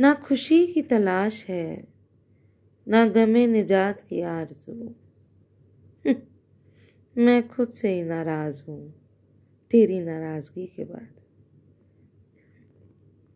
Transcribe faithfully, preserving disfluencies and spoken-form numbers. ना खुशी की तलाश है, ना गमे निजात की आरज़ू। मैं खुद से ही नाराज़ हूँ तेरी नाराज़गी के बाद।